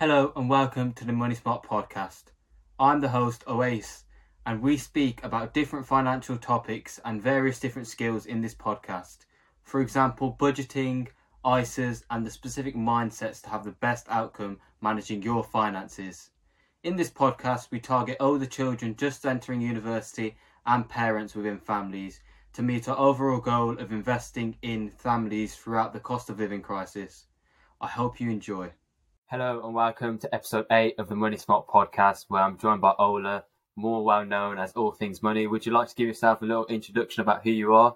Hello and welcome to the MoneySmart Podcast. I'm the host, Oase, and we speak about different financial topics and various different skills in this podcast. For example, budgeting, ISAs, and the specific mindsets to have the best outcome managing your finances. In this podcast, we target older children just entering university and parents within families to meet our overall goal of investing in families throughout the cost of living crisis. I hope you enjoy. Hello and welcome to episode 8 of the Money Smart Podcast, where I'm joined by Ola, more well known as All Things Money. Would you like to give yourself a little introduction about who you are?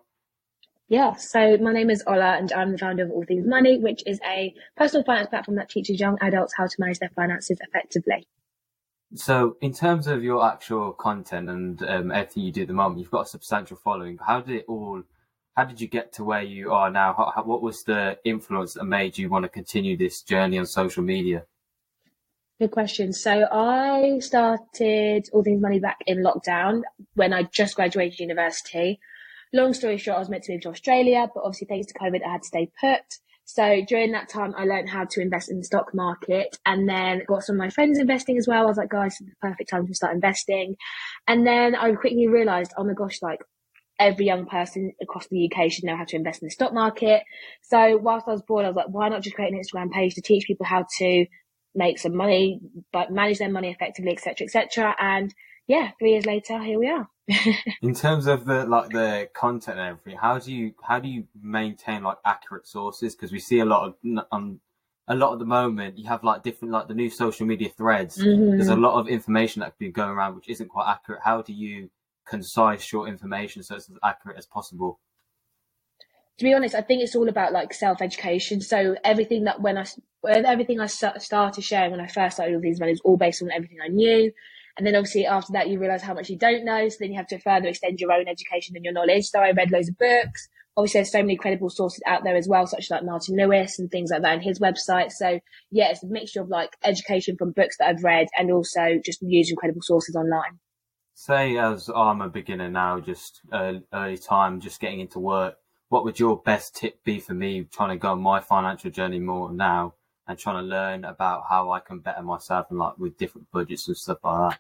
Yeah, so my name is Ola and I'm the founder of All Things Money, which is a personal finance platform that teaches young adults how to manage their finances effectively. So in terms of your actual content and everything you do at the moment, you've got a substantial following. How did you get to where you are now? What was the influence that made you want to continue this journey on social media? Good question. So I started All Things Money back in lockdown when I just graduated university. Long story short, I was meant to move to Australia, but obviously thanks to COVID, I had to stay put. So during that time, I learned how to invest in the stock market and then got some of my friends investing as well. I was like, guys, this is the perfect time to start investing. And then I quickly realised, oh my gosh, every young person across the UK should know how to invest in the stock market. So whilst I was bored, I was like, why not just create an Instagram page to teach people how to make some money, but manage their money effectively, etc., etc. And yeah, 3 years later, here we are. In terms of the content and everything, how do you maintain accurate sources? Because we see a lot at the moment, you have different the new social media threads. Mm-hmm. There's a lot of information that could be going around which isn't quite accurate. How do you concise, short information so it's as accurate as possible? To be honest, I think it's all about self-education. So everything I started sharing when I first started All Things Money was all based on everything I knew, and then obviously after that you realise how much you don't know, so then you have to further extend your own education and your knowledge. So I read loads of books. Obviously there's so many credible sources out there as well, such as Martin Lewis and things like that, and his website. So yeah, it's a mixture of education from books that I've read and also just using credible sources online. Say as I'm a beginner now, just early time, just getting into work, what would your best tip be for me trying to go on my financial journey more now and trying to learn about how I can better myself and with different budgets and stuff like that?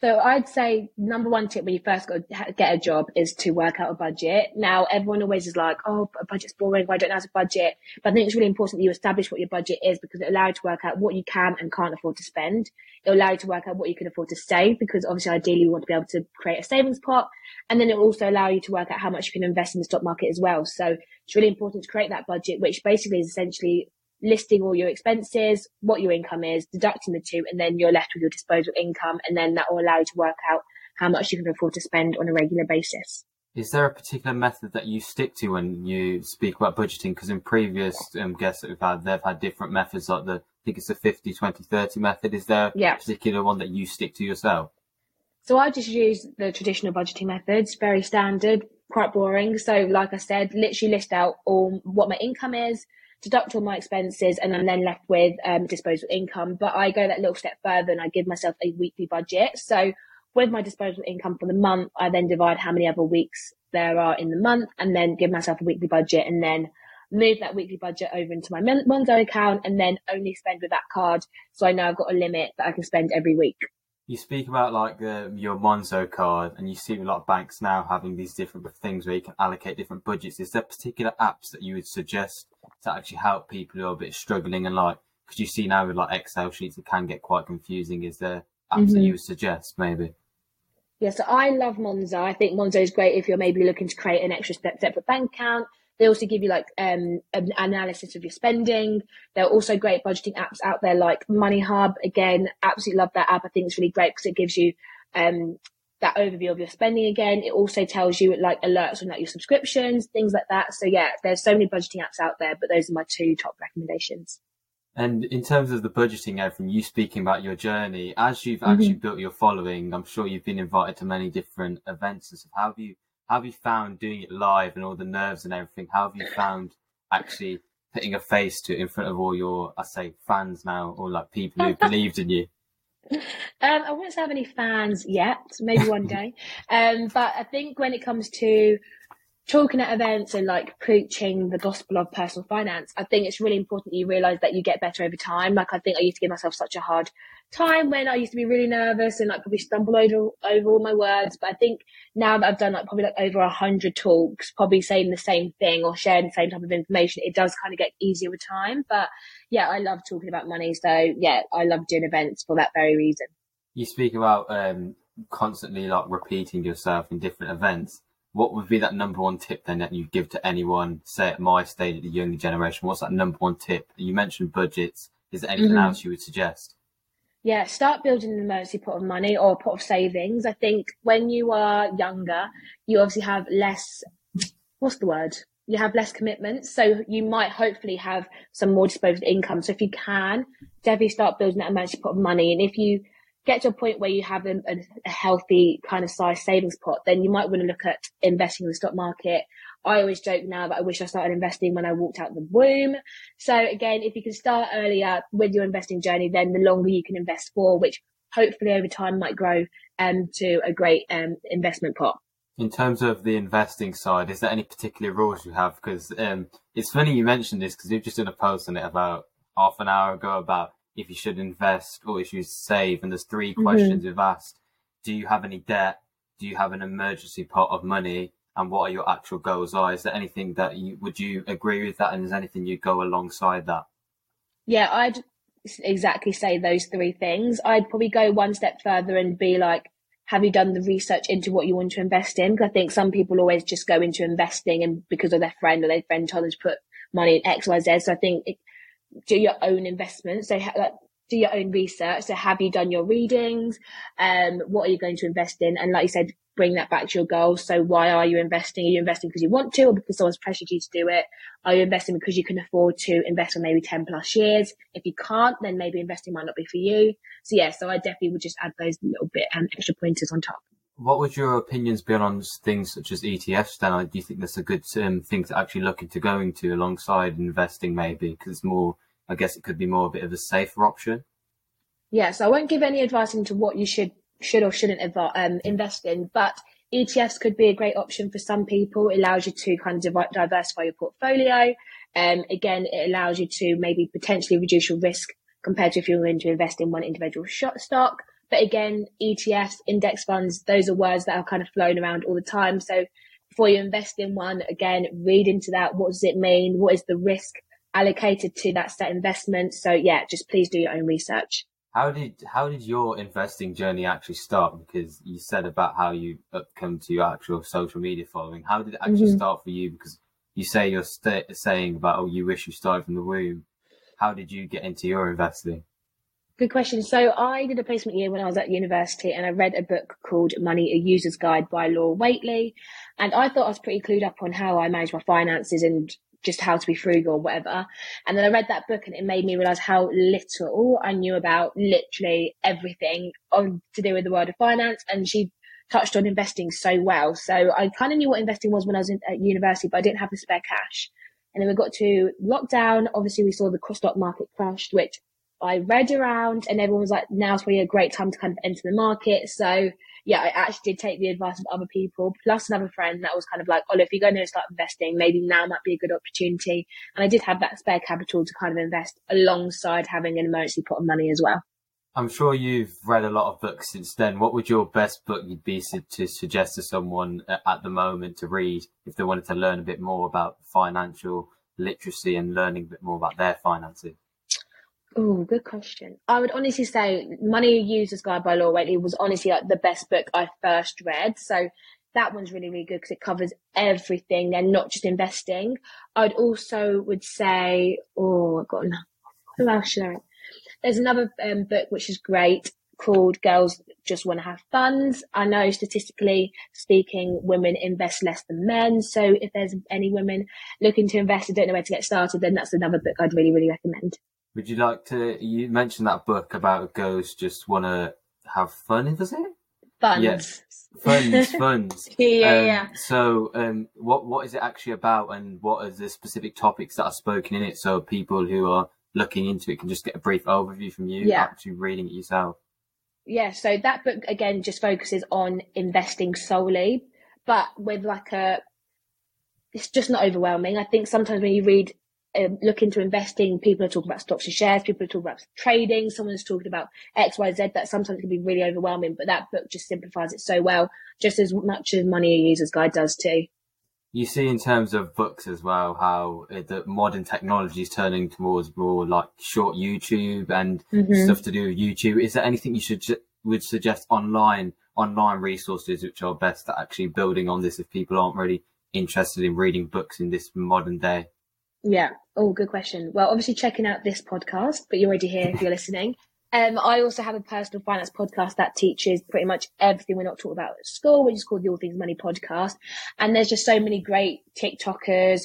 So I'd say number one tip when you first get a job is to work out a budget. Now, everyone always is like, oh, a budget's boring, I don't know how to budget. But I think it's really important that you establish what your budget is, because it allows you to work out what you can and can't afford to spend. It'll allow you to work out what you can afford to save, because obviously ideally you want to be able to create a savings pot. And then it will also allow you to work out how much you can invest in the stock market as well. So it's really important to create that budget, which basically is essentially listing all your expenses, what your income is, deducting the two, and then you're left with your disposable income, and then that will allow you to work out how much you can afford to spend on a regular basis. Is there a particular method that you stick to when you speak about budgeting? Because in previous guests that we've had, they've had different methods, I think it's the 50-20-30 method. Is there a particular one that you stick to yourself? So I just use the traditional budgeting methods, very standard, quite boring. So like I said, literally list out all what my income is, deduct all my expenses, and I'm then left with disposable income. But I go that little step further and I give myself a weekly budget. So with my disposable income for the month, I then divide how many other weeks there are in the month and then give myself a weekly budget, and then move that weekly budget over into my Monzo account and then only spend with that card, so I know I've got a limit that I can spend every week. You speak about your Monzo card, and you see a lot of banks now having these different things where you can allocate different budgets. Is there particular apps that you would suggest to actually help people who are a bit struggling? And because you see now with Excel sheets, it can get quite confusing. Is there apps that you would suggest maybe? Yeah, so I love Monzo. I think Monzo is great if you're maybe looking to create an extra separate bank account. They also give you an analysis of your spending. There are also great budgeting apps out there like Money Hub. Again, absolutely love that app. I think it's really great because it gives you that overview of your spending again. It also tells you alerts on your subscriptions, things like that. So yeah, there's so many budgeting apps out there, but those are my two top recommendations. And in terms of the budgeting, from you speaking about your journey, as you've actually built your following, I'm sure you've been invited to many different events. So how have you found doing it live and all the nerves and everything? How have you found actually putting a face to it in front of all your, fans now, or people who believed in you? I won't have any fans yet, maybe one day. But I think when it comes to talking at events and like preaching the gospel of personal finance, I think it's really important that you realise that you get better over time. Like I think I used to give myself such a hard time when I used to be really nervous and like probably stumble over all my words. But I think now that I've done like probably like over 100 talks, probably saying the same thing or sharing the same type of information, it does kind of get easier with time. But yeah, I love talking about money. So yeah, I love doing events for that very reason. You speak about constantly like repeating yourself in different events. What would be that number one tip then that you give to anyone, say at my stage, at the younger generation? What's that number one tip? You mentioned budgets. Is there anything else you would suggest? Yeah, start building an emergency pot of money or a pot of savings. I think when you are younger, you obviously have less, you have less commitments. So you might hopefully have some more disposable income. So if you can, definitely start building that emergency pot of money. And if you get to a point where you have a healthy kind of size savings pot, then you might want to look at investing in the stock market. I always joke now that I wish I started investing when I walked out the womb. So again, if you can start earlier with your investing journey, then the longer you can invest for, which hopefully over time might grow to a great investment pot. In terms of the investing side, is there any particular rules you have? Because it's funny you mentioned this, because you've just done a post on it about half an hour ago about if you should invest or if you should save. And there's three questions we've asked. Do you have any debt? Do you have an emergency pot of money? And what are your actual goals are? Is there anything that you, would you agree with that? And is there anything you go alongside that? Yeah, I'd exactly say those three things. I'd probably go one step further and be like, have you done the research into what you want to invest in? Because I think some people always just go into investing and because of their friend or their friend told them to put money in X, Y, Z. So I think do your own investment. So do your own research. So have you done your readings? What are you going to invest in? And like you said, bring that back to your goals. So why are you investing? Are you investing because you want to or because someone's pressured you to do it? Are you investing because you can afford to invest for maybe 10 plus years? If you can't, then maybe investing might not be for you. So yeah, so I definitely would just add those little bit extra pointers on top. What would your opinions be on things such as ETFs then? Do you think that's a good thing to actually look into going to alongside investing maybe? Because it's more, I guess it could be more a bit of a safer option. Yeah, so I won't give any advice into what you should or shouldn't invest in, but ETFs could be a great option for some people. It allows you to kind of diversify your portfolio. Again, it allows you to maybe potentially reduce your risk compared to if you're going to invest in one individual stock. But again, ETFs, index funds, those are words that are kind of flown around all the time. So before you invest in one, again, read into that. What does it mean? What is the risk allocated to that set investment? So yeah, just please do your own research. How did your investing journey actually start? Because you said about how you come to your actual social media following. How did it actually start for you? Because you say you're saying about, oh, you wish you started from the womb. How did you get into your investing? Good question. So I did a placement year when I was at university and I read a book called Money, a User's Guide by Laura Whateley. And I thought I was pretty clued up on how I manage my finances and just how to be frugal or whatever. And then I read that book and it made me realise how little I knew about literally everything to do with the world of finance. And she touched on investing so well. So I kind of knew what investing was when I was at university, but I didn't have the spare cash. And then we got to lockdown. Obviously, we saw the stock market crash, which I read around and everyone was like, now's probably a great time to kind of enter the market. So yeah, I actually did take the advice of other people, plus another friend that was kind of like, oh, if you're going to start investing, maybe now might be a good opportunity. And I did have that spare capital to kind of invest alongside having an emergency pot of money as well. I'm sure you've read a lot of books since then. What would your best book you'd be to suggest to someone at the moment to read if they wanted to learn a bit more about financial literacy and learning a bit more about their finances? Oh, good question. I would honestly say Money, a User's Guide by Laura Whateley was honestly like the best book I first read. So that one's really, really good because it covers everything and not just investing. I'd also would say, who else should I read? There's another book which is great called Girls Just Wanna to Have Funds. I know statistically speaking, women invest less than men. So if there's any women looking to invest and don't know where to get started, then that's another book I'd really, really recommend. Would you like to, you mentioned that book about girls just want to have fun, was it? Funds. Yes. Funds. Yeah. So what is it actually about and what are the specific topics that are spoken in it? So people who are looking into it can just get a brief overview from you actually reading it yourself. Yeah. So that book, again, just focuses on investing solely, but with like a it's just not overwhelming. I think sometimes when you read, look into investing, people are talking about stocks and shares, people are talking about trading, someone's talking about X, Y, Z, that sometimes can be really overwhelming, but that book just simplifies it so well, just as much as Money, a User's Guide does too. You see in terms of books as well, how the modern technology is turning towards more like short YouTube and stuff to do with YouTube. Is there anything you would suggest online resources which are best at actually building on this if people aren't really interested in reading books in this modern day? Yeah. Oh, good question. Well, obviously checking out this podcast, but you're already here if you're listening. I also have a personal finance podcast that teaches pretty much everything we're not taught about at school, which is called the All Things Money podcast. And there's just so many great TikTokers,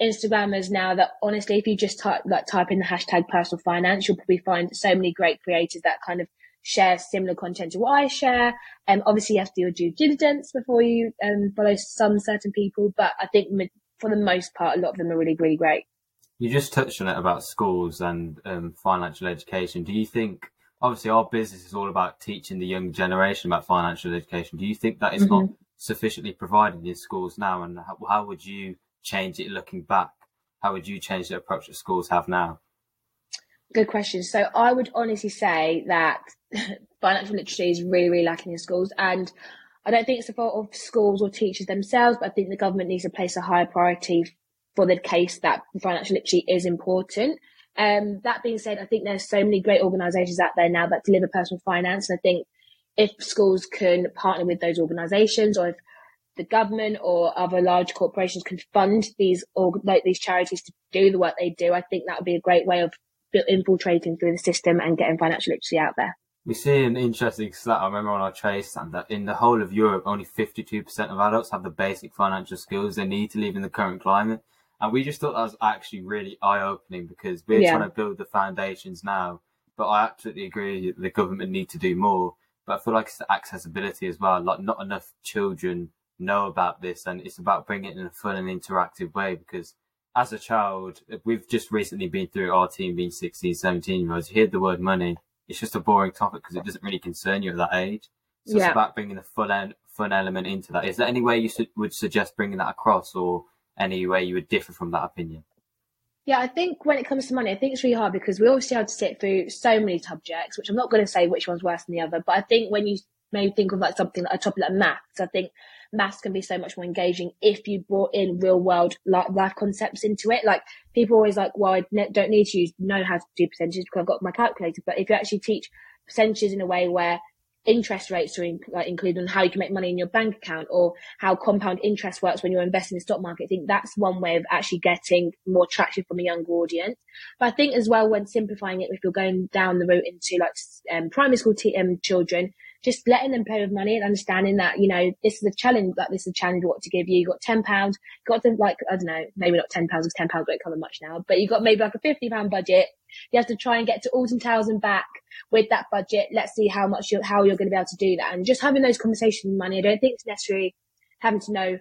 Instagrammers now that honestly, if you just type in the hashtag personal finance, you'll probably find so many great creators that kind of share similar content to what I share. And obviously you have to do your due diligence before you follow some certain people. But I think for the most part, a lot of them are really, really great. You just touched on it about schools and financial education. Do you think, obviously our business is all about teaching the young generation about financial education. Do you think that is not sufficiently provided in schools now? And how would you change it looking back? How would you change the approach that schools have now? Good question. So I would honestly say that financial literacy is really, really lacking in schools. And I don't think it's the fault of schools or teachers themselves, but I think the government needs to place a higher priority for the case that financial literacy is important. That being said, I think there's so many great organisations out there now that deliver personal finance. And I think if schools can partner with those organisations, or if the government or other large corporations can fund these charities to do the work they do, I think that would be a great way of infiltrating through the system and getting financial literacy out there. We see an interesting stat, I remember on our trade stand, that in the whole of Europe, only 52% of adults have the basic financial skills they need to live in the current climate. And we just thought that was actually really eye-opening because we're trying to build the foundations now. But I absolutely agree that the government need to do more. But I feel like it's the accessibility as well. Like, not enough children know about this. And it's about bringing it in a fun and interactive way because as a child, we've just recently been through our team being 16, 17-year-olds. You hear the word money. It's just a boring topic because it doesn't really concern you at that age. So it's about bringing the fun element into that. Is there any way you would suggest bringing that across or any way you would differ from that opinion? Yeah, I think when it comes to money, I think it's really hard because we obviously had to sit through so many subjects, which I'm not going to say which one's worse than the other, but I think when you maybe think of like something like a topic like maths, I think maths can be so much more engaging if you brought in real world life concepts into it. Like people are always like, well, I don't need to know how to do percentages because I've got my calculator. But if you actually teach percentages in a way where interest rates are included on how you can make money in your bank account or how compound interest works when you're investing in the stock market, I think that's one way of actually getting more traction from a younger audience. But I think as well, when simplifying it, if you're going down the route into like primary school children, just letting them play with money and understanding that, you know, this is a challenge, like this is a challenge what to give you. You got £10, got to like, I don't know, maybe not £10 because £10 won't cover much now, but you got maybe like a £50 budget. You have to try and get to £1,000 back with that budget. Let's see how you're going to be able to do that. And just having those conversations with money, I don't think it's necessarily having to know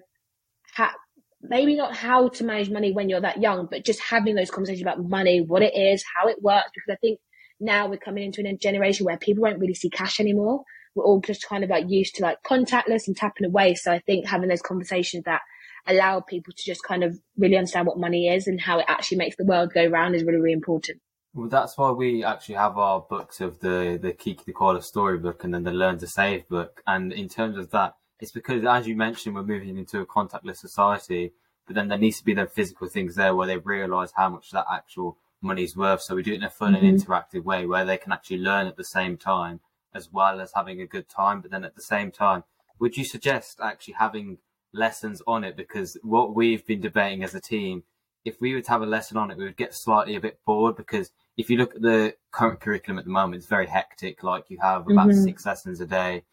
maybe not how to manage money when you're that young, but just having those conversations about money, what it is, how it works. Because I think now we're coming into a generation where people won't really see cash anymore. We're all just kind of like used to like contactless and tapping away. So I think having those conversations that allow people to just kind of really understand what money is and how it actually makes the world go round is really, really important. Well, that's why we actually have our books of the Kiki the Koala storybook and then the Learn to Save book. And in terms of that, it's because, as you mentioned, we're moving into a contactless society, but then there needs to be the physical things there where they realise how much that actual money's worth. So we do it in a fun and interactive way where they can actually learn at the same time as well as having a good time. But then at the same time, would you suggest actually having lessons on it? Because what we've been debating as a team, if we were to have a lesson on it, we would get slightly a bit bored because if you look at the current curriculum at the moment, it's very hectic. Like you have about 6 lessons a day.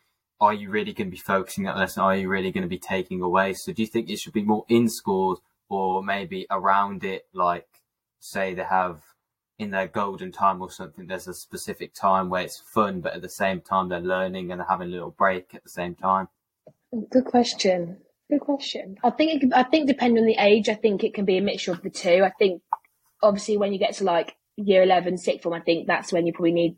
Are you really going to be focusing on that lesson? Are you really going to be taking away? So do you think it should be more in schools or maybe around it? Like say they have in their golden time or something, there's a specific time where it's fun, but at the same time they're learning and they're having a little break at the same time. Good question. Good question. I think depending on the age, I think it can be a mixture of the two. I think obviously when you get to like year 11 sixth form, I think that's when you probably need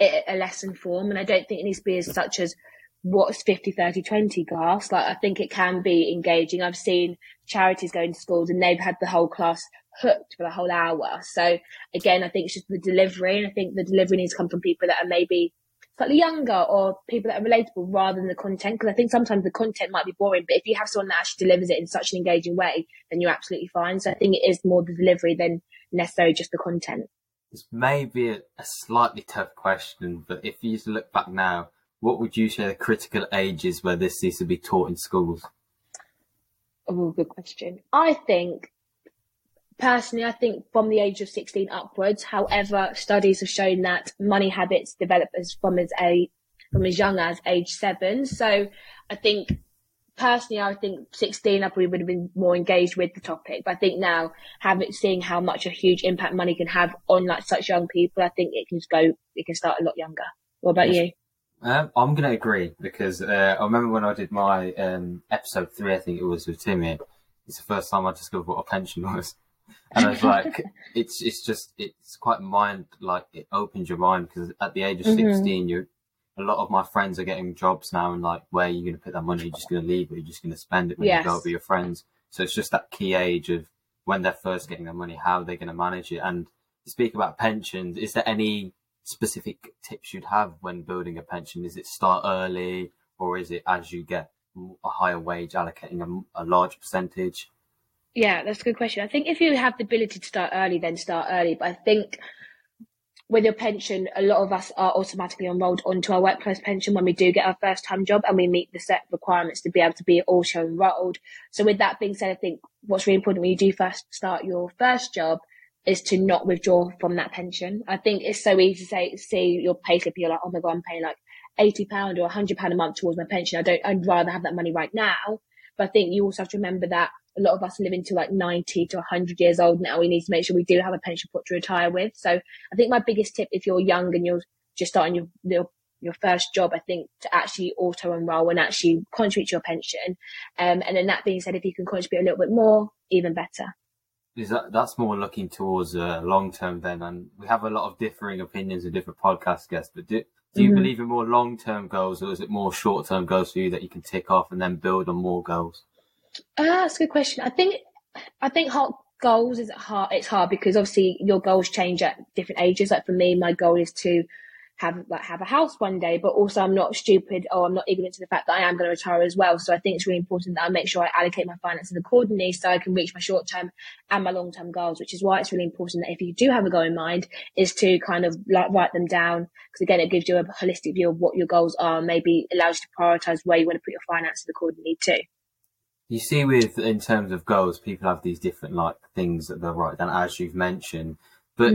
a lesson form, and I don't think it needs to be as such as what's 50, 30, 20 class? Like, I think it can be engaging. I've seen charities going to schools and they've had the whole class hooked for the whole hour. So again, I think it's just the delivery. And I think the delivery needs to come from people that are maybe slightly younger or people that are relatable rather than the content. Because I think sometimes the content might be boring, but if you have someone that actually delivers it in such an engaging way, then you're absolutely fine. So I think it is more the delivery than necessarily just the content. It's maybe a slightly tough question, but if you look back now, what would you say the critical ages where this needs to be taught in schools? Oh, good question. I think, personally, I think from the age of 16 upwards. However, studies have shown that money habits develop as from as young as age 7. So I think, personally, I think 16, I probably would have been more engaged with the topic. But I think now, seeing how much a huge impact money can have on like such young people, I think it can start a lot younger. What about you? I'm going to agree because I remember when I did my episode 3, I think it was with Timmy, it's the first time I discovered what a pension was. And I was like, it's quite it opens your mind because at the age of 16, a lot of my friends are getting jobs now and like, where are you going to put that money? You're just going to leave it, you're just going to spend it when you go out with your friends. So it's just that key age of when they're first getting their money, how they're going to manage it. And to speak about pensions, is there any specific tips you'd have when building a pension? Is it start early, or is it as you get a higher wage allocating a large percentage? Yeah, that's a good question. I think if you have the ability to start early, then start early. But I think with your pension, a lot of us are automatically enrolled onto our workplace pension when we do get our first time job and we meet the set requirements to be able to be also enrolled. So with that being said, I think what's really important when you do first start your first job is to not withdraw from that pension. I think it's so easy to see your payslip, you're like, oh my God, I'm paying like £80 or £100 a month towards my pension. I'd rather have that money right now. But I think you also have to remember that a lot of us live into like 90 to 100 years old now. We need to make sure we do have a pension pot to retire with. So I think my biggest tip, if you're young and you're just starting your first job, I think to actually auto enroll and actually contribute to your pension. And then that being said, if you can contribute a little bit more, even better. That's more looking towards long term then, and we have a lot of differing opinions of different podcast guests, but do you believe in more long term goals, or is it more short term goals for you that you can tick off and then build on more goals? That's a good question. I think goals is hard. It's hard because obviously your goals change at different ages. Like for me, my goal is to have a house one day, but also I'm not stupid or I'm not ignorant to the fact that I am going to retire as well. So I think it's really important that I make sure I allocate my finances accordingly so I can reach my short-term and my long-term goals, which is why it's really important that if you do have a goal in mind is to kind of like write them down, because again, it gives you a holistic view of what your goals are and maybe allows you to prioritise where you want to put your finances accordingly too. You see in terms of goals, people have these different like things that they'll write down as you've mentioned, but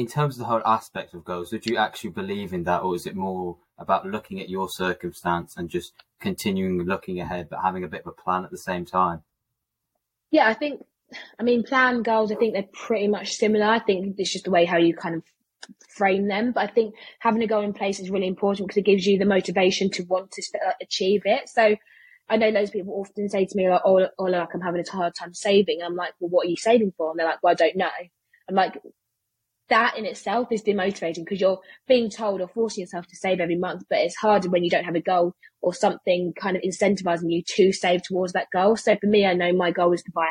in terms of the whole aspect of goals, did you actually believe in that, or is it more about looking at your circumstance and just continuing looking ahead but having a bit of a plan at the same time? Yeah, plan goals, I think they're pretty much similar. I think it's just the way how you kind of frame them, but I think having a goal in place is really important because it gives you the motivation to want to achieve it. So I know loads of people often say to me like, oh, Ola, I'm having a hard time saving. I'm like, well, what are you saving for? And they're like, well, I don't know. I'm like, that in itself is demotivating because you're being told or forcing yourself to save every month, but it's harder when you don't have a goal or something kind of incentivizing you to save towards that goal. So for me, I know my goal is to buy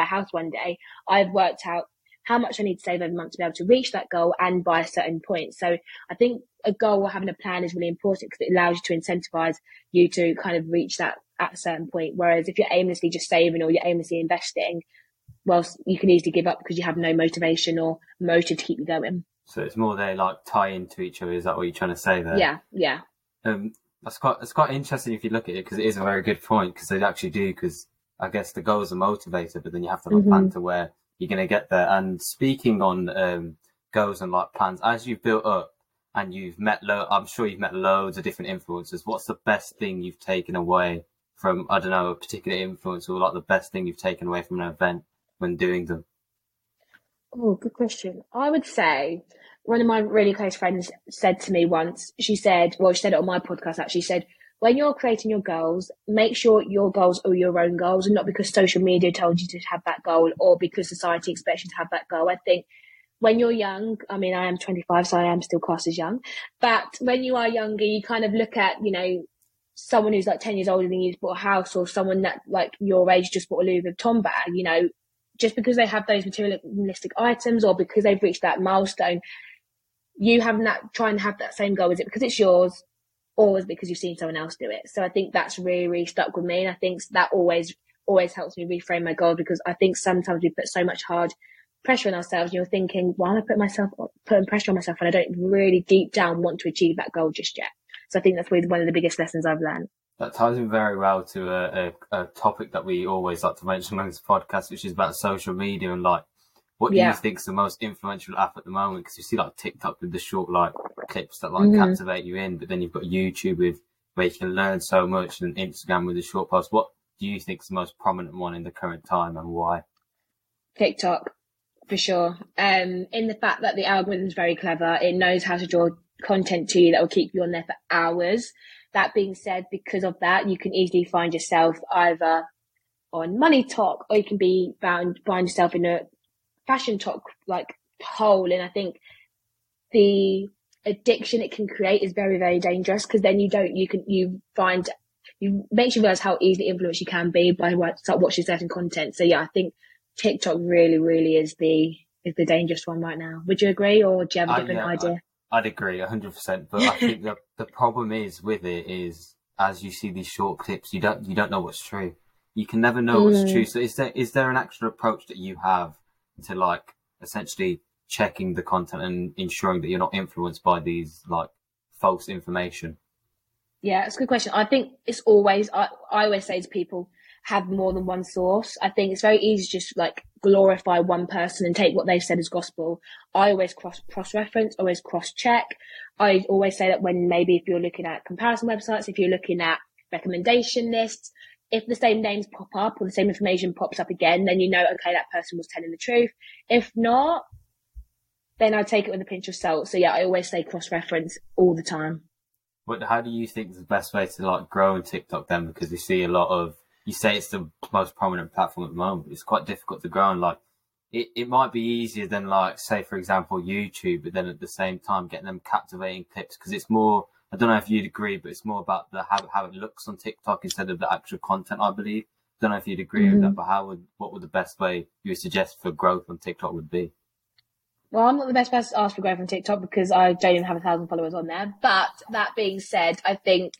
a house one day. I've worked out how much I need to save every month to be able to reach that goal and by a certain point. So I think a goal or having a plan is really important because it allows you to incentivize you to kind of reach that at a certain point. Whereas if you're aimlessly just saving or you're aimlessly investing, well, you can easily give up because you have no motivation or motive to keep you going. So it's more they like tie into each other. Is that what you're trying to say there? Yeah. That's quite interesting if you look at it, because it is a very good point, because they actually do, because I guess the goal is a motivator, but then you have to have a plan to where you're going to get there. And speaking on goals and like plans, as you've built up and you've met, I'm sure you've met loads of different influencers. What's the best thing you've taken away from, I don't know, a particular influence, or like the best thing you've taken away from an event when doing them? Oh, good question. I would say one of my really close friends said to me once, she said it on my podcast actually, she said, when you're creating your goals, make sure your goals are your own goals and not because social media told you to have that goal or because society expects you to have that goal. I think when you're young, I mean, I am 25, so I am still classed as young, but when you are younger, you kind of look at, someone who's like 10 years older than you just bought a house, or someone that like your age just bought a Louis Vuitton bag, you know, just because they have those materialistic items or because they've reached that milestone, you have that, try and have that same goal. Is it because it's yours or is it because you've seen someone else do it? So I think that's really, really stuck with me. And I think that always helps me reframe my goals, because I think sometimes we put so much hard pressure on ourselves. You're thinking, why am I putting pressure on myself when I don't really deep down want to achieve that goal just yet? So I think that's one of the biggest lessons I've learned. That ties in very well to a topic that we always like to mention on this podcast, which is about social media and like, what do you think is the most influential app at the moment? Because you see like TikTok with the short like clips that like captivate you in, but then you've got YouTube with where you can learn so much, and Instagram with the short posts. What do you think is the most prominent one in the current time, and why? TikTok, for sure. In the fact that the algorithm is very clever, it knows how to draw content to you that will keep you on there for hours. That being said, because of that, you can easily find yourself either on money talk, or you can be find yourself in a fashion talk like hole. And I think the addiction it can create is very, very dangerous, because then you makes you realize how easily influenced you can be by watching certain content. So yeah, I think TikTok really, really is the dangerous one right now. Would you agree, or do you have a different idea? I'd agree 100%, but I think the problem is with it is, as you see these short clips, you don't know what's true. You can never know what's true. So is there an actual approach that you have to like essentially checking the content and ensuring that you're not influenced by these like false information? Yeah, that's a good question. I think it's always, I always say to people, have more than one source. I think it's very easy to just like glorify one person and take what they've said as gospel. I always cross-reference, always cross-check. I always say that when maybe if you're looking at comparison websites, if you're looking at recommendation lists, if the same names pop up or the same information pops up again, then you know, okay, that person was telling the truth. If not, then I take it with a pinch of salt. So yeah, I always say cross-reference all the time. But how do you think is the best way to like grow on TikTok then? Because we see a lot of, you say it's the most prominent platform at the moment, but it's quite difficult to grow. And like, it might be easier than like, say, for example, YouTube, but then at the same time, getting them captivating clips, because it's more, I don't know if you'd agree, but it's more about the how it looks on TikTok instead of the actual content, I believe. I don't know if you'd agree with that, but what would the best way you would suggest for growth on TikTok would be? Well, I'm not the best person to ask for growth on TikTok, because I don't even have 1,000 followers on there. But that being said, I think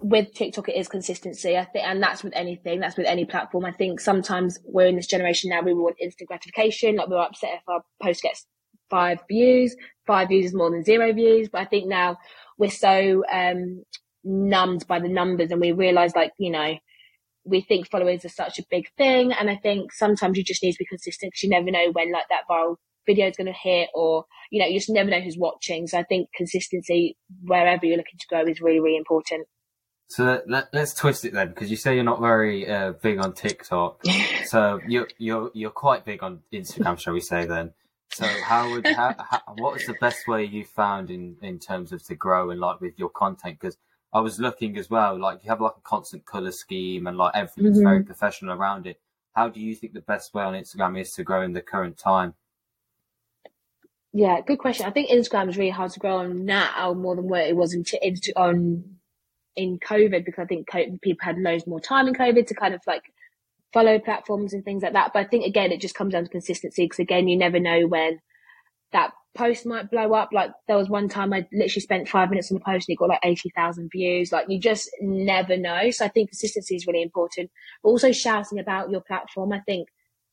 with TikTok, it is consistency. I think, and that's with anything, that's with any platform. I think sometimes we're in this generation now, we want instant gratification. Like, we're upset if our post gets 5 views. 5 views is more than 0 views. But I think now we're so numbed by the numbers, and we realise, like, you know, we think followers are such a big thing. And I think sometimes you just need to be consistent, because you never know when like that viral video is going to hit, or, you know, you just never know who's watching. So I think consistency, wherever you're looking to go, is really, really important. So let's twist it then, because you say you're not very big on TikTok. So you're quite big on Instagram, shall we say then? So what was the best way you found in terms of to grow and like with your content? Because I was looking as well, like you have like a constant colour scheme and like everything's very professional around it. How do you think the best way on Instagram is to grow in the current time? Yeah, good question. I think Instagram is really hard to grow on now more than what it was in COVID, because I think people had loads more time in COVID to kind of like follow platforms and things like that. But I think, again, it just comes down to consistency, because, again, you never know when that post might blow up. Like, there was one time I literally spent 5 minutes on the post and it got like 80,000 views. Like, you just never know. So I think consistency is really important. But also shouting about your platform. I think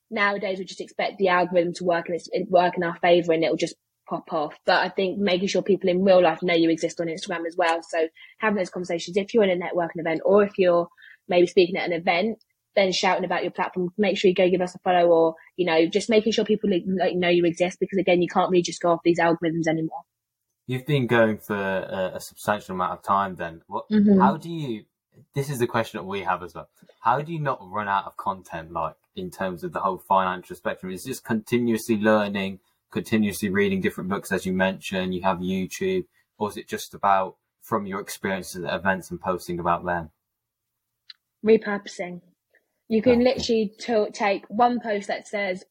nowadays we just expect the algorithm to work, and it's work in our favour, and it'll just pop off. But I think making sure people in real life know you exist on Instagram as well. So having those conversations, if you're in a networking event, or if you're maybe speaking at an event, then shouting about your platform, make sure you go give us a follow, or, you know, just making sure people like know you exist, because, again, you can't really just go off these algorithms anymore. You've been going for a substantial amount of time then. How do you, this is the question that we have as well, how do you not run out of content, like in terms of the whole financial spectrum? It's just continuously learning, continuously reading different books, as you mentioned, you have YouTube, or is it just about from your experiences at events and posting about them? Repurposing. You can literally take one post that says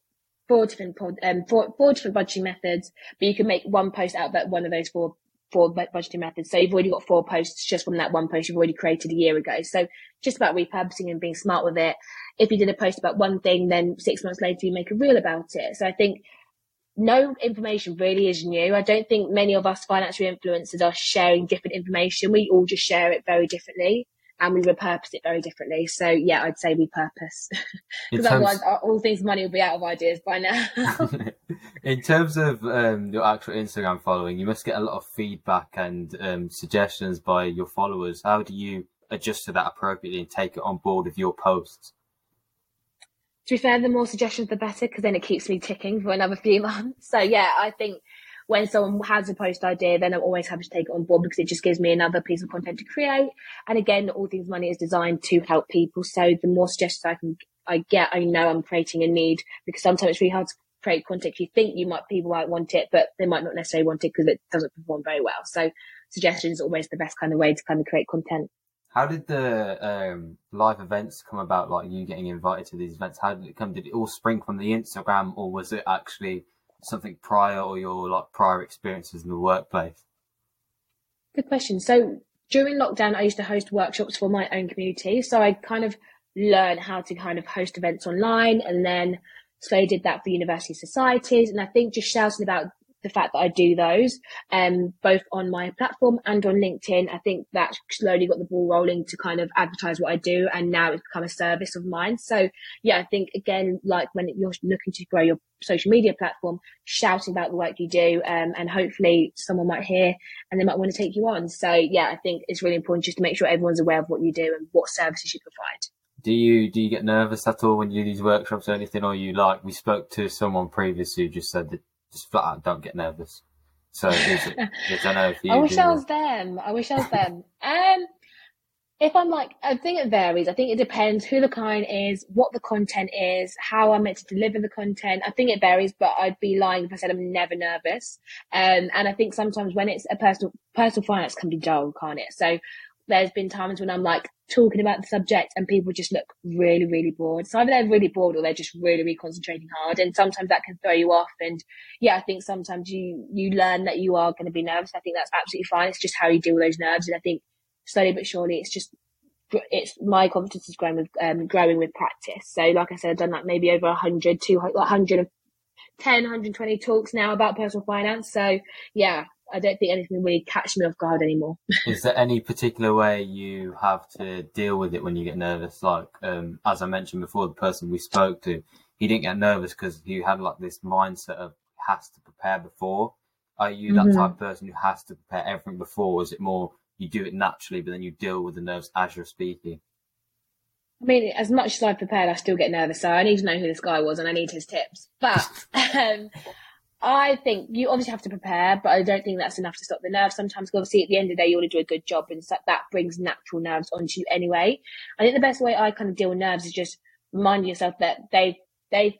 four different budgeting methods, but you can make one post out of that one of those four for budgeting methods. So you've already got 4 posts just from that one post you've already created a year ago. So just about repurposing and being smart with it. If you did a post about one thing, then 6 months later you make a reel about it. So I think no information really is new. I don't think many of us financial influencers are sharing different information. We all just share it very differently and we repurpose it very differently. So yeah, I'd say repurpose. Because otherwise All Things Money will be out of ideas by now. In terms of your actual Instagram following, you must get a lot of feedback and suggestions by your followers. How do you adjust to that appropriately and take it on board with your posts? To be fair, the more suggestions, the better, because then it keeps me ticking for another few months. So yeah, I think when someone has a post idea, then I'm always happy to take it on board because it just gives me another piece of content to create. And again, All Things Money is designed to help people. So the more suggestions I get, I know I'm creating a need, because sometimes it's really hard to create content. You think people might want it, but they might not necessarily want it because it doesn't perform very well. So suggestions are always the best kind of way to kind of create content. How did the live events come about, like you getting invited to these events? How did it come? Did it all spring from the Instagram, or was it actually something prior, or your prior experiences in the workplace? Good question. So during lockdown, I used to host workshops for my own community. So I kind of learned how to kind of host events online, and then slowly did that for university societies. And I think just shouting about the fact that I do those both on my platform and on LinkedIn, I think that slowly got the ball rolling to kind of advertise what I do, and now it's become a service of mine. So yeah, I think again, like when you're looking to grow your social media platform, shouting about the work you do, and hopefully someone might hear and they might want to take you on. So yeah, I think it's really important just to make sure everyone's aware of what you do and what services you provide. Do you get nervous at all when you do these workshops or anything, or you like? We spoke to someone previously who just said that just flat out don't get nervous. So is it, I know if you I wish I was them. If I'm like, I think it varies. I think it depends who the client is, what the content is, how I'm meant to deliver the content. I think it varies, but I'd be lying if I said I'm never nervous. And I think sometimes when it's a personal finance can be dull, can't it? So there's been times when I'm like talking about the subject and people just look really, really bored. So either they're really bored or they're just really, really concentrating hard. And sometimes that can throw you off. And yeah, I think sometimes you learn that you are going to be nervous. I think that's absolutely fine. It's just how you deal with those nerves. And I think slowly but surely, it's my confidence is growing with practice. So like I said, I've done like maybe over 110, 120 talks now about personal finance. So yeah, I don't think anything really catches me off guard anymore. Is there any particular way you have to deal with it when you get nervous? Like, as I mentioned before, the person we spoke to, he didn't get nervous because he had like this mindset of has to prepare before. Are you that type of person who has to prepare everything before? Or is it more you do it naturally, but then you deal with the nerves as you're speaking? I mean, as much as I've prepared, I still get nervous. So I need to know who this guy was and I need his tips. But I think you obviously have to prepare, but I don't think that's enough to stop the nerves sometimes. Obviously, at the end of the day, you want to do a good job, and that brings natural nerves onto you anyway. I think the best way I kind of deal with nerves is just reminding yourself that they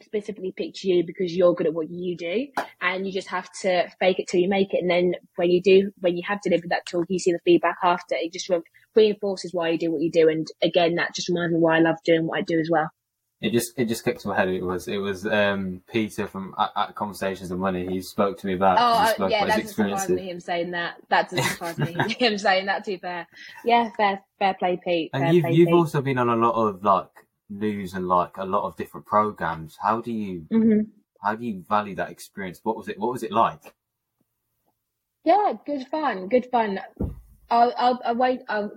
specifically picked you because you're good at what you do, and you just have to fake it till you make it. And then when you have delivered that talk, you see the feedback after. It just reinforces why you do what you do. And again, that just reminds me why I love doing what I do as well. It just clicked to my head. It was Peter from at Conversations and Money. He spoke to me about. Oh yeah, that doesn't surprise me. Him saying that. That doesn't surprise me. Him saying that too. Fair. Yeah, fair play, Pete. And you've also been on a lot of like news and like a lot of different programs. How do you value that experience? What was it like? Yeah, good fun.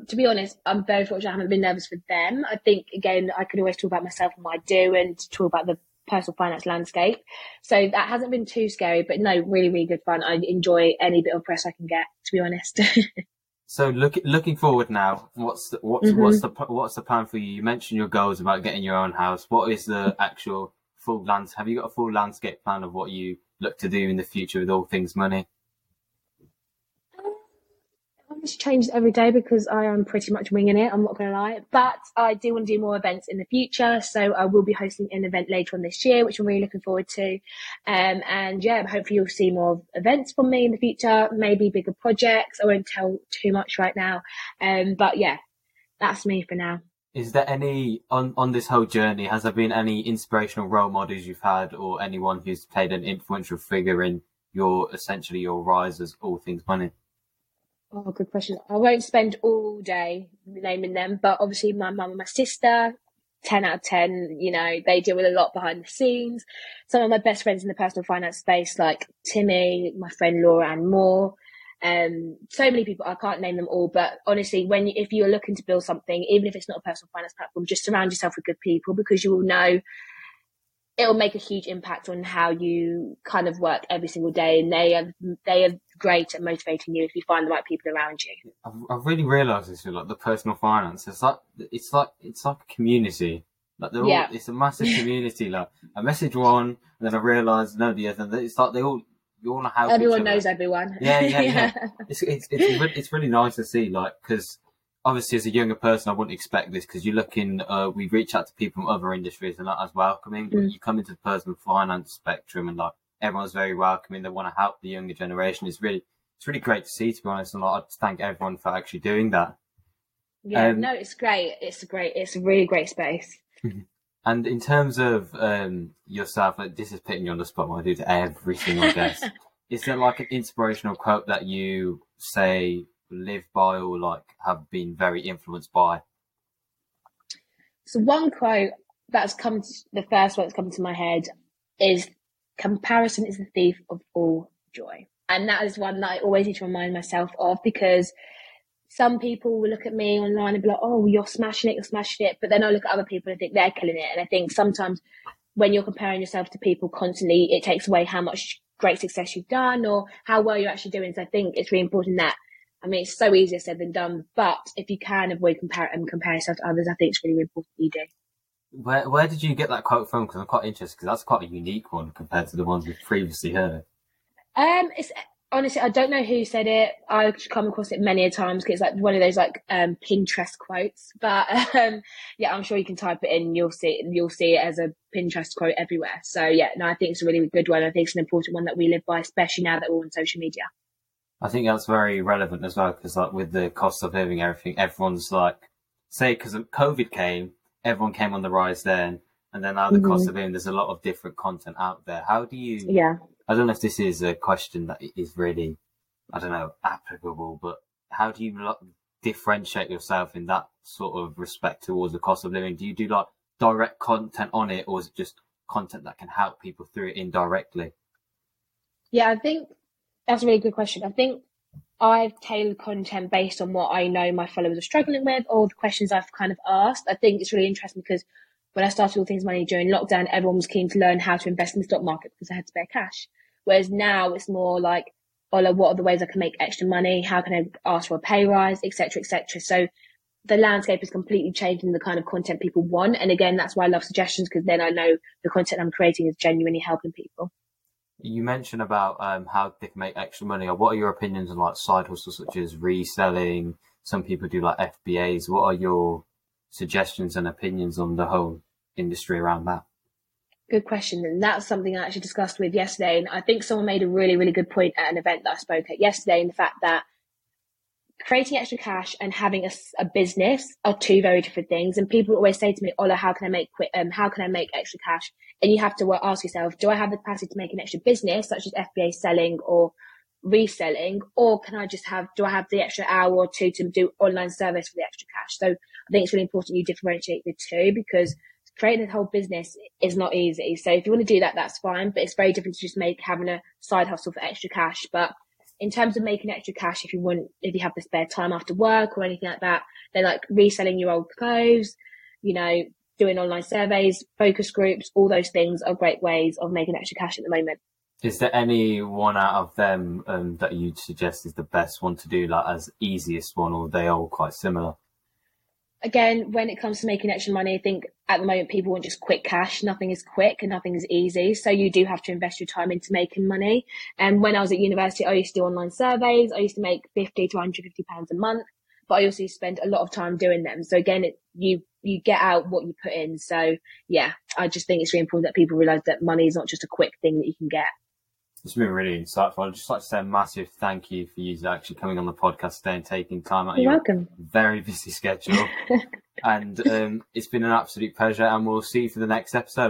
To be honest, I'm very fortunate I haven't been nervous for them. I think, again, I can always talk about myself and what I do and talk about the personal finance landscape. So that hasn't been too scary, but no, really, really good fun. I enjoy any bit of press I can get, to be honest. So looking forward now, what's the plan for you? You mentioned your goals about getting your own house. What is the actual full landscape? Have you got a full landscape plan of what you look to do in the future with All Things Money? Changes every day because I am pretty much winging it, I'm not gonna lie, but I do want to do more events in the future, so I will be hosting an event later on this year, which I'm really looking forward to, and yeah, hopefully you'll see more events from me in the future, maybe bigger projects. I won't tell too much right now, but yeah, that's me for now. Is there any on this whole journey, has there been any inspirational role models you've had, or anyone who's played an influential figure in your rise as All Things Money? Oh, good question. I won't spend all day naming them, but obviously my mum and my sister, 10 out of 10, you know, they deal with a lot behind the scenes. Some of my best friends in the personal finance space, like Timmy, my friend Laura, and more. So many people, I can't name them all, but honestly, if you're looking to build something, even if it's not a personal finance platform, just surround yourself with good people, because you will know it'll make a huge impact on how you kind of work every single day, and they are great at motivating you if you find the right people around you. I've really realised this with like the personal finance. It's like a community. Like they're all, it's a massive community. Like I message one, and then I realise nobody else, and it's like you all have. Everyone knows everyone. Yeah. It's really nice to see, like, because obviously as a younger person, I wouldn't expect this, because you're looking, we reach out to people from other industries and that as welcoming. But you come into the personal finance spectrum and like everyone's very welcoming. They want to help the younger generation. It's really great to see, to be honest. And like, I thank everyone for actually doing that. Yeah, no, it's great. It's a really great space. And in terms of yourself, like, this is putting you on the spot, what I do to every single guest. Is there like an inspirational quote that you say live by, or like have been very influenced by? So one quote that's come to my head is, comparison is the thief of all joy. And that is one that I always need to remind myself of, because some people will look at me online and be like, oh, you're smashing it. But then I look at other people and think they're killing it. And I think sometimes when you're comparing yourself to people constantly, it takes away how much great success you've done or how well you're actually doing. So I think it's really important that, I mean, it's so easier said than done, but if you can avoid comparing yourself to others, I think it's really important that you do. Where did you get that quote from? Because I'm quite interested, because that's quite a unique one compared to the ones we've previously heard. It's honestly, I don't know who said it. I've come across it many a times, because it's like one of those like Pinterest quotes. But yeah, I'm sure you can type it in, you'll see it as a Pinterest quote everywhere. So yeah, no, I think it's a really good one. I think it's an important one that we live by, especially now that we're on social media. I think that's very relevant as well, because like with the cost of living, everything, everyone's like, say, because COVID came, everyone came on the rise then, and then now the cost of living, there's a lot of different content out there. How do you, I don't know if this is a question that is really, I don't know, applicable, but how do you like differentiate yourself in that sort of respect towards the cost of living? Do you do like direct content on it, or is it just content that can help people through it indirectly? Yeah, I think that's a really good question. I think I've tailored content based on what I know my followers are struggling with, or the questions I've kind of asked. I think it's really interesting, because when I started All Things Money during lockdown, everyone was keen to learn how to invest in the stock market because I had spare cash. Whereas now it's more like, Ola, what are the ways I can make extra money? How can I ask for a pay rise, et cetera, et cetera. So the landscape is completely changing the kind of content people want. And again, that's why I love suggestions, because then I know the content I'm creating is genuinely helping people. You mentioned about how they can make extra money. What are your opinions on like side hustles such as reselling? Some people do like FBAs. What are your suggestions and opinions on the whole industry around that? Good question. And that's something I actually discussed with yesterday. And I think someone made a really, really good point at an event that I spoke at yesterday, in the fact that creating extra cash and having a business are two very different things. And people always say to me, Ola, how can I make extra cash? And you have to ask yourself, do I have the capacity to make an extra business, such as FBA selling or reselling? Or do I have the extra hour or two to do online service for the extra cash? So I think it's really important you differentiate the two, because creating a whole business is not easy. So if you want to do that, that's fine. But it's very different to just having a side hustle for extra cash. But in terms of making extra cash, if you have the spare time after work or anything like that, then like reselling your old clothes, you know, doing online surveys, focus groups, all those things are great ways of making extra cash at the moment. Is there any one out of them that you'd suggest is the best one to do, like as easiest one, or are they all quite similar? Again, when it comes to making extra money, I think at the moment people want just quick cash. Nothing is quick and nothing is easy. So you do have to invest your time into making money. And when I was at university, I used to do online surveys. I used to make £50 to £150 a month, but I also spend a lot of time doing them. So again, you get out what you put in. So yeah, I just think it's really important that people realise that money is not just a quick thing that you can get. It's been really insightful. I'd just like to say a massive thank you for you actually coming on the podcast today and taking time out of your very busy schedule. And it's been an absolute pleasure, and we'll see you for the next episode.